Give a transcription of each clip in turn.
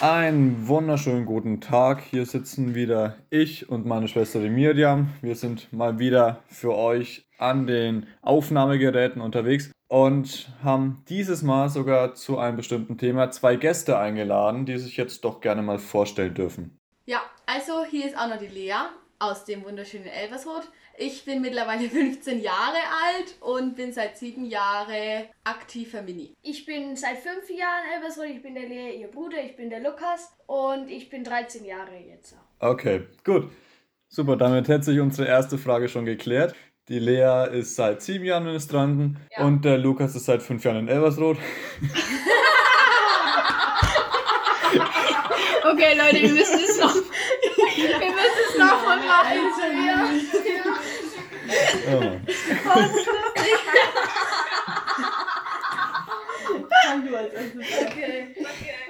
Einen wunderschönen guten Tag. Hier sitzen wieder ich und meine Schwester die Miriam. Wir sind mal wieder für euch an den Aufnahmegeräten unterwegs und haben dieses Mal sogar zu einem bestimmten Thema zwei Gäste eingeladen, die sich jetzt doch gerne mal vorstellen dürfen. Ja, also hier ist auch noch die Lea aus dem wunderschönen Elbersroth. Ich bin mittlerweile 15 Jahre alt und bin seit 7 Jahren aktiver Mini. Ich bin seit 5 Jahren Elbersroth, ich bin der Lea, ihr Bruder, ich bin der Lukas und ich bin 13 Jahre jetzt. Okay, gut. Super, damit hätte sich unsere erste Frage schon geklärt. Die Lea ist seit 7 Jahren Ministranten und der Lukas ist seit 5 Jahren in Elbersroth. Okay, Leute, wir müssen es noch von machen.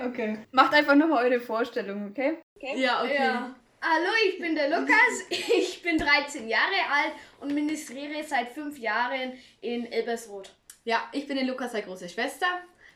Okay. Macht einfach nochmal eure Vorstellung, okay? Ja, okay. Ja. Hallo, ich bin der Lukas, ich bin 13 Jahre alt und ministriere seit 5 Jahren in Elbersroth. Ja, ich bin der Lukas, seine große Schwester.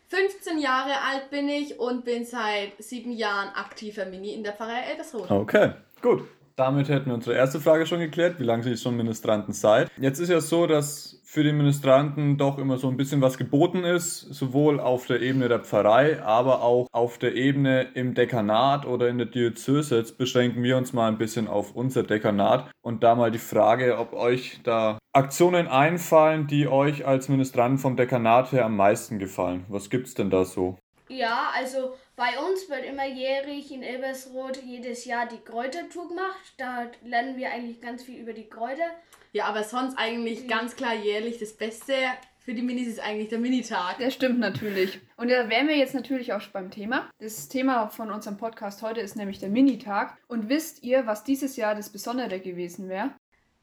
15 Jahre alt bin ich und bin seit 7 Jahren aktiver Mini in der Pfarrer Eltesrud. Okay, gut. Damit hätten wir unsere erste Frage schon geklärt, wie lange ihr schon Ministranten seid. Jetzt ist ja so, dass für die Ministranten doch immer so ein bisschen was geboten ist, sowohl auf der Ebene der Pfarrei, aber auch auf der Ebene im Dekanat oder in der Diözese. Jetzt beschränken wir uns mal ein bisschen auf unser Dekanat und da mal die Frage, ob euch da Aktionen einfallen, die euch als Ministranten vom Dekanat her am meisten gefallen. Was gibt's denn da so? Ja, also bei uns wird immer jährlich in Elbersroth jedes Jahr die Kräutertour gemacht. Da lernen wir eigentlich ganz viel über die Kräuter. Ja, aber sonst eigentlich ganz klar jährlich das Beste für die Minis ist eigentlich der Minitag. Das stimmt natürlich. Und da wären wir jetzt natürlich auch schon beim Thema. Das Thema von unserem Podcast heute ist nämlich der Minitag. Und wisst ihr, was dieses Jahr das Besondere gewesen wäre?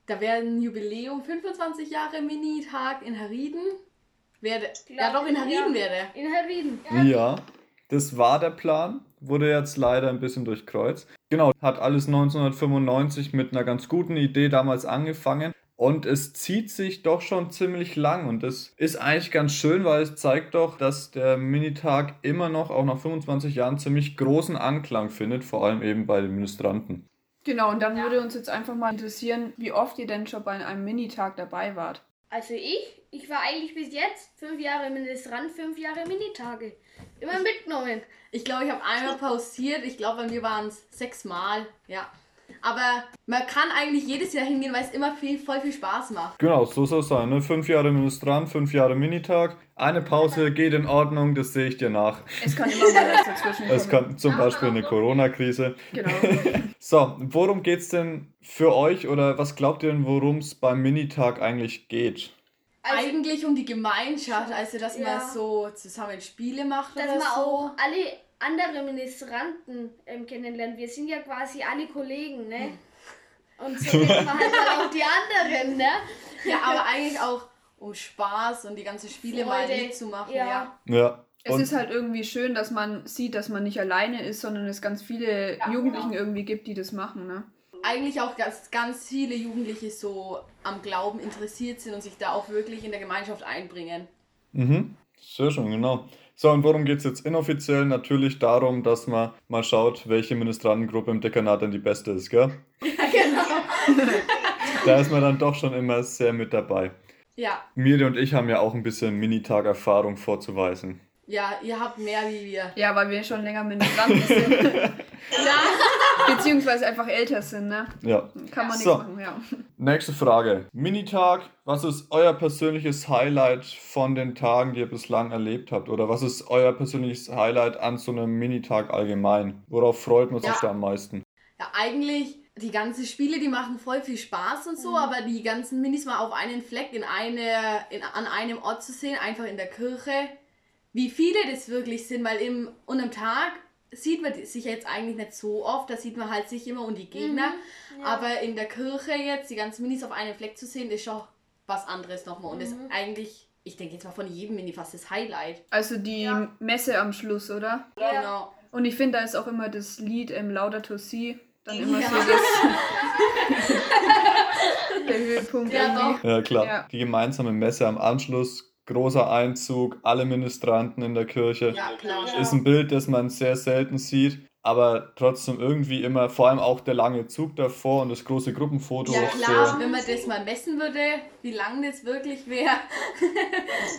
Da wäre ein Jubiläum, 25 Jahre Minitag in Herrieden. In Herrieden. Ja, das war der Plan, wurde jetzt leider ein bisschen durchkreuzt. Genau, hat alles 1995 mit einer ganz guten Idee damals angefangen. Und es zieht sich doch schon ziemlich lang. Und das ist eigentlich ganz schön, weil es zeigt doch, dass der Minitag immer noch, auch nach 25 Jahren, ziemlich großen Anklang findet. Vor allem eben bei den Ministranten. Genau, und dann würde uns jetzt einfach mal interessieren, wie oft ihr denn schon bei einem Minitag dabei wart. Also ich war eigentlich bis jetzt 5 Jahre Ministrant, 5 Jahre Minitage. Immer mitgenommen. Ich glaube, ich habe einmal pausiert. Ich glaube, bei mir waren es 6 Mal. Ja. Aber man kann eigentlich jedes Jahr hingehen, weil es immer voll viel Spaß macht. Genau, so soll es sein. Ne? 5 Jahre Ministrant, 5 Jahre Minitag. Eine Pause geht in Ordnung, das sehe ich dir nach. Es kann immer mal was dazwischen kommen. Es kann zum Beispiel eine Corona-Krise. Genau. So, worum geht's denn für euch oder was glaubt ihr denn, worum es beim Minitag eigentlich geht? Also eigentlich um die Gemeinschaft, also dass man so zusammen Spiele macht dass oder so. Dass man auch alle andere Ministranten kennenlernt. Wir sind ja quasi alle Kollegen, ne? Und so kennen wir halt auch die anderen, ne? Ja, aber eigentlich auch um Spaß und die ganzen Spiele mal mitzumachen, ja. Es ist halt irgendwie schön, dass man sieht, dass man nicht alleine ist, sondern es ganz viele Jugendlichen irgendwie gibt, die das machen, ne? Eigentlich auch ganz viele Jugendliche so am Glauben interessiert sind und sich da auch wirklich in der Gemeinschaft einbringen. Mhm, sehr schön, genau. So, und worum geht es jetzt inoffiziell? Natürlich darum, dass man mal schaut, welche Ministrantengruppe im Dekanat denn die beste ist, gell? Ja, genau. Da ist man dann doch schon immer sehr mit dabei. Ja. Miri und ich haben ja auch ein bisschen Minitag-Erfahrung vorzuweisen. Ja, ihr habt mehr wie wir. Ja, weil wir schon länger Ministranten sind. Beziehungsweise einfach älter sind, ne? Ja. Kann man nichts machen, Nächste Frage. Minitag, was ist euer persönliches Highlight von den Tagen, die ihr bislang erlebt habt? Oder was ist euer persönliches Highlight an so einem Minitag allgemein? Worauf freut man sich da am meisten? Ja, eigentlich die ganzen Spiele, die machen voll viel Spaß und so, aber die ganzen Minis mal auf einen Fleck an einem Ort zu sehen, einfach in der Kirche, wie viele das wirklich sind, weil unterm Tag sieht man sich jetzt eigentlich nicht so oft, da sieht man halt sich immer und die Gegner, aber in der Kirche jetzt die ganzen Minis auf einem Fleck zu sehen, ist schon was anderes nochmal und ist eigentlich, ich denke jetzt mal von jedem Mini fast das Highlight. Also die Messe am Schluss, oder? Ja. Genau. Und ich finde, da ist auch immer das Lied Laudato Si, dann immer so das der Höhepunkt irgendwie. Ja, klar. Ja. Die gemeinsame Messe am Anschluss großer Einzug, alle Ministranten in der Kirche. Ja, klar. Ist ein Bild, das man sehr selten sieht, aber trotzdem irgendwie immer, vor allem auch der lange Zug davor und das große Gruppenfoto. Ja klar, wenn man das mal messen würde, wie lang das wirklich wäre.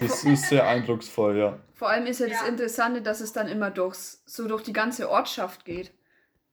Das ist sehr eindrucksvoll, ja. Vor allem ist ja das Interessante, dass es dann immer durch die ganze Ortschaft geht.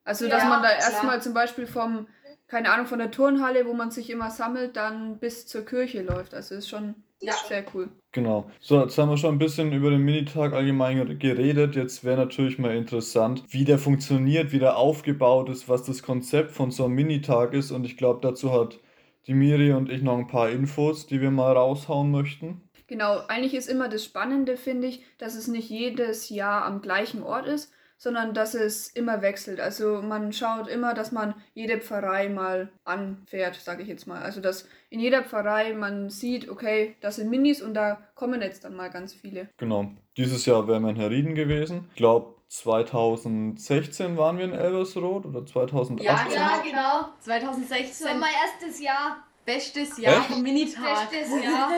Also dass man da erstmal zum Beispiel von der Turnhalle, wo man sich immer sammelt, dann bis zur Kirche läuft. Also ist schon sehr cool. Genau. So, jetzt haben wir schon ein bisschen über den Minitag allgemein geredet. Jetzt wäre natürlich mal interessant, wie der funktioniert, wie der aufgebaut ist, was das Konzept von so einem Minitag ist. Und ich glaube, dazu hat die Miri und ich noch ein paar Infos, die wir mal raushauen möchten. Genau. Eigentlich ist immer das Spannende, finde ich, dass es nicht jedes Jahr am gleichen Ort ist, sondern dass es immer wechselt. Also man schaut immer, dass man jede Pfarrei mal anfährt, sage ich jetzt mal. Also dass in jeder Pfarrei man sieht, okay, das sind Minis und da kommen jetzt dann mal ganz viele. Genau. Dieses Jahr wären wir in Herrieden gewesen. Ich glaube, 2016 waren wir in Elbersroth oder 2018. Ja, genau. 2016. Das war mein erstes Jahr. Bestes Jahr vom Minitag. Bestes Jahr.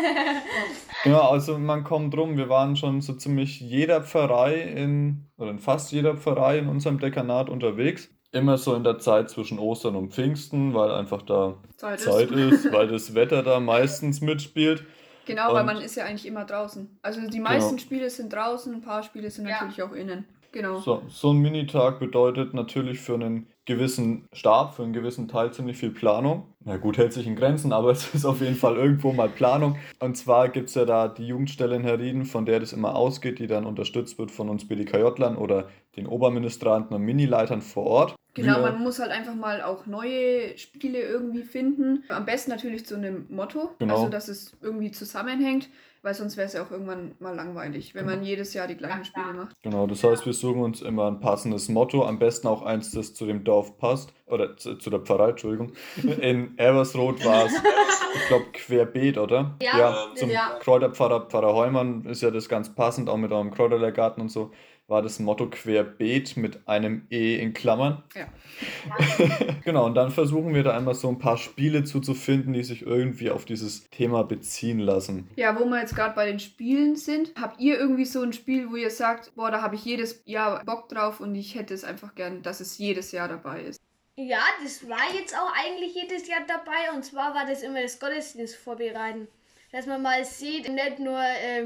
Ja, also man kommt drum. Wir waren schon so ziemlich in fast jeder Pfarrei in unserem Dekanat unterwegs. Immer so in der Zeit zwischen Ostern und Pfingsten, weil einfach da Zeit ist, weil das Wetter da meistens mitspielt. Genau, weil man ist ja eigentlich immer draußen. Also die meisten Spiele sind draußen, ein paar Spiele sind natürlich auch innen. Genau. So ein Minitag bedeutet natürlich für einen gewissen Stab, für einen gewissen Teil ziemlich viel Planung. Na gut, hält sich in Grenzen, aber es ist auf jeden Fall irgendwo mal Planung. Und zwar gibt es ja da die Jugendstelle in Herrieden, von der das immer ausgeht, die dann unterstützt wird von uns BDKJlern oder den Oberministranten und Minileitern vor Ort. Genau, man muss halt einfach mal auch neue Spiele irgendwie finden. Am besten natürlich zu einem Motto, also dass es irgendwie zusammenhängt, weil sonst wäre es ja auch irgendwann mal langweilig, wenn man jedes Jahr die gleichen Spiele macht. Genau, das heißt, wir suchen uns immer ein passendes Motto, am besten auch eins, das zu dem Dorf passt, oder zu der Pfarrei, Entschuldigung. In Elbersroth war es, ich glaube, querbeet, oder? Ja. Zum Kräuterpfarrer Pfarrer Heumann ist ja das ganz passend, auch mit eurem Kräuterlehrgarten und so. War das Motto querbeet mit einem E in Klammern. Ja. Genau, und dann versuchen wir da einmal so ein paar Spiele zuzufinden, die sich irgendwie auf dieses Thema beziehen lassen. Ja, wo wir jetzt gerade bei den Spielen sind, habt ihr irgendwie so ein Spiel, wo ihr sagt, boah, da habe ich jedes Jahr Bock drauf und ich hätte es einfach gern, dass es jedes Jahr dabei ist? Ja, das war jetzt auch eigentlich jedes Jahr dabei, und zwar war das immer das Gottesdienst vorbereiten. Dass man mal sieht, nicht nur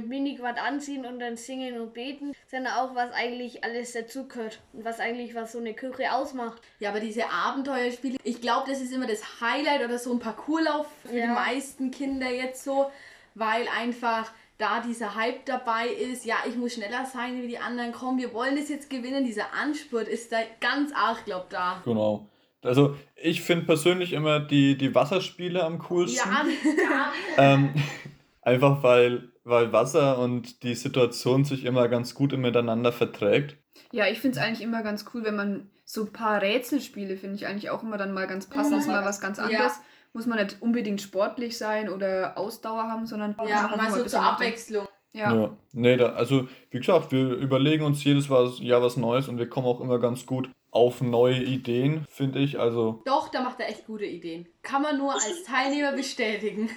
Miniquad anziehen und dann singen und beten, sondern auch, was eigentlich alles dazugehört und was so eine Kirche ausmacht. Ja, aber diese Abenteuerspiele, ich glaube, das ist immer das Highlight oder so ein Parcourslauf für die meisten Kinder jetzt so, weil einfach da dieser Hype dabei ist, ja, ich muss schneller sein wie die anderen, komm, wir wollen das jetzt gewinnen, dieser Anspurt ist da ganz arg, glaube ich, da. Genau. Also ich finde persönlich immer die Wasserspiele am coolsten. Ja. Einfach weil Wasser und die Situation sich immer ganz gut miteinander verträgt. Ja, ich finde es eigentlich immer ganz cool, wenn man so ein paar Rätselspiele, finde ich eigentlich auch immer dann mal ganz passend, mal was ganz anderes. Ja. Muss man nicht unbedingt sportlich sein oder Ausdauer haben, sondern... Ja, mal so zur Abwechslung. Ja. Nee, also wie gesagt, wir überlegen uns jedes Jahr was Neues und wir kommen auch immer ganz gut auf neue Ideen, finde ich. Also doch, da macht er echt gute Ideen. Kann man nur als Teilnehmer bestätigen.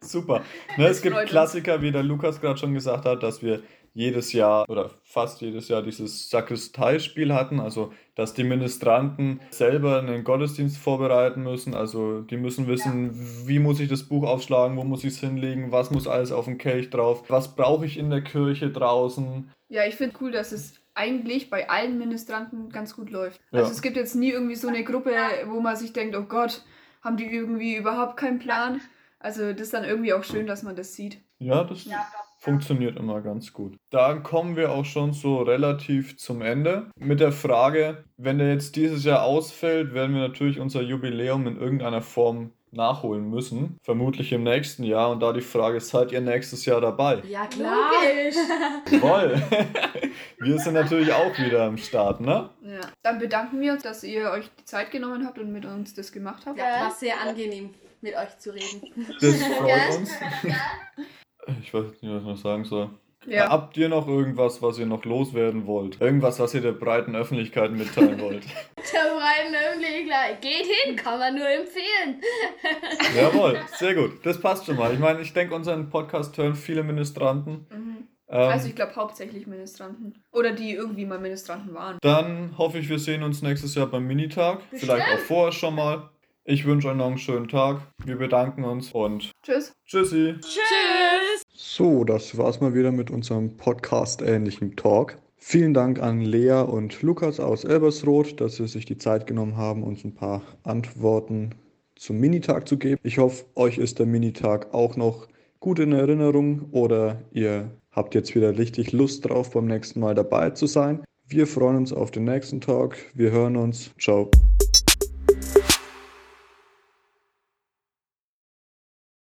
Super. Ne, es gibt Klassiker, wie der Lukas gerade schon gesagt hat, dass wir jedes Jahr oder fast jedes Jahr dieses Sakristeispiel hatten, also dass die Ministranten selber einen Gottesdienst vorbereiten müssen, also die müssen wissen, wie muss ich das Buch aufschlagen, wo muss ich es hinlegen, was muss alles auf den Kelch drauf, was brauche ich in der Kirche draußen. Ja, ich finde cool, dass es eigentlich bei allen Ministranten ganz gut läuft. Ja. Also es gibt jetzt nie irgendwie so eine Gruppe, wo man sich denkt, oh Gott, haben die irgendwie überhaupt keinen Plan. Also das ist dann irgendwie auch schön, dass man das sieht. Ja, das funktioniert immer ganz gut. Da kommen wir auch schon so relativ zum Ende mit der Frage, wenn der jetzt dieses Jahr ausfällt, werden wir natürlich unser Jubiläum in irgendeiner Form nachholen müssen, vermutlich im nächsten Jahr, und da die Frage, seid ihr nächstes Jahr dabei? Ja, klar. Voll. Wir sind natürlich auch wieder am Start, ne? Ja. Dann bedanken wir uns, dass ihr euch die Zeit genommen habt und mit uns das gemacht habt. Ja, war sehr angenehm, mit euch zu reden. Das freut uns. Ich weiß nicht, was ich noch sagen soll. Ja. Habt ihr noch irgendwas, was ihr noch loswerden wollt? Irgendwas, was ihr der breiten Öffentlichkeit mitteilen wollt? Der Freien geht hin, kann man nur empfehlen. Jawohl, sehr gut. Das passt schon mal. Ich meine, ich denke, unseren Podcast hören viele Ministranten. Mhm. Also ich glaube hauptsächlich Ministranten. Oder die irgendwie mal Ministranten waren. Dann hoffe ich, wir sehen uns nächstes Jahr beim Minitag. Vielleicht auch vorher schon mal. Ich wünsche euch noch einen schönen Tag. Wir bedanken uns und tschüss. Tschüssi. Tschüss. So, das war's mal wieder mit unserem Podcast-ähnlichen Talk. Vielen Dank an Lea und Lukas aus Elbersroth, dass sie sich die Zeit genommen haben, uns ein paar Antworten zum Minitag zu geben. Ich hoffe, euch ist der Minitag auch noch gut in Erinnerung oder ihr habt jetzt wieder richtig Lust drauf, beim nächsten Mal dabei zu sein. Wir freuen uns auf den nächsten Talk. Wir hören uns. Ciao.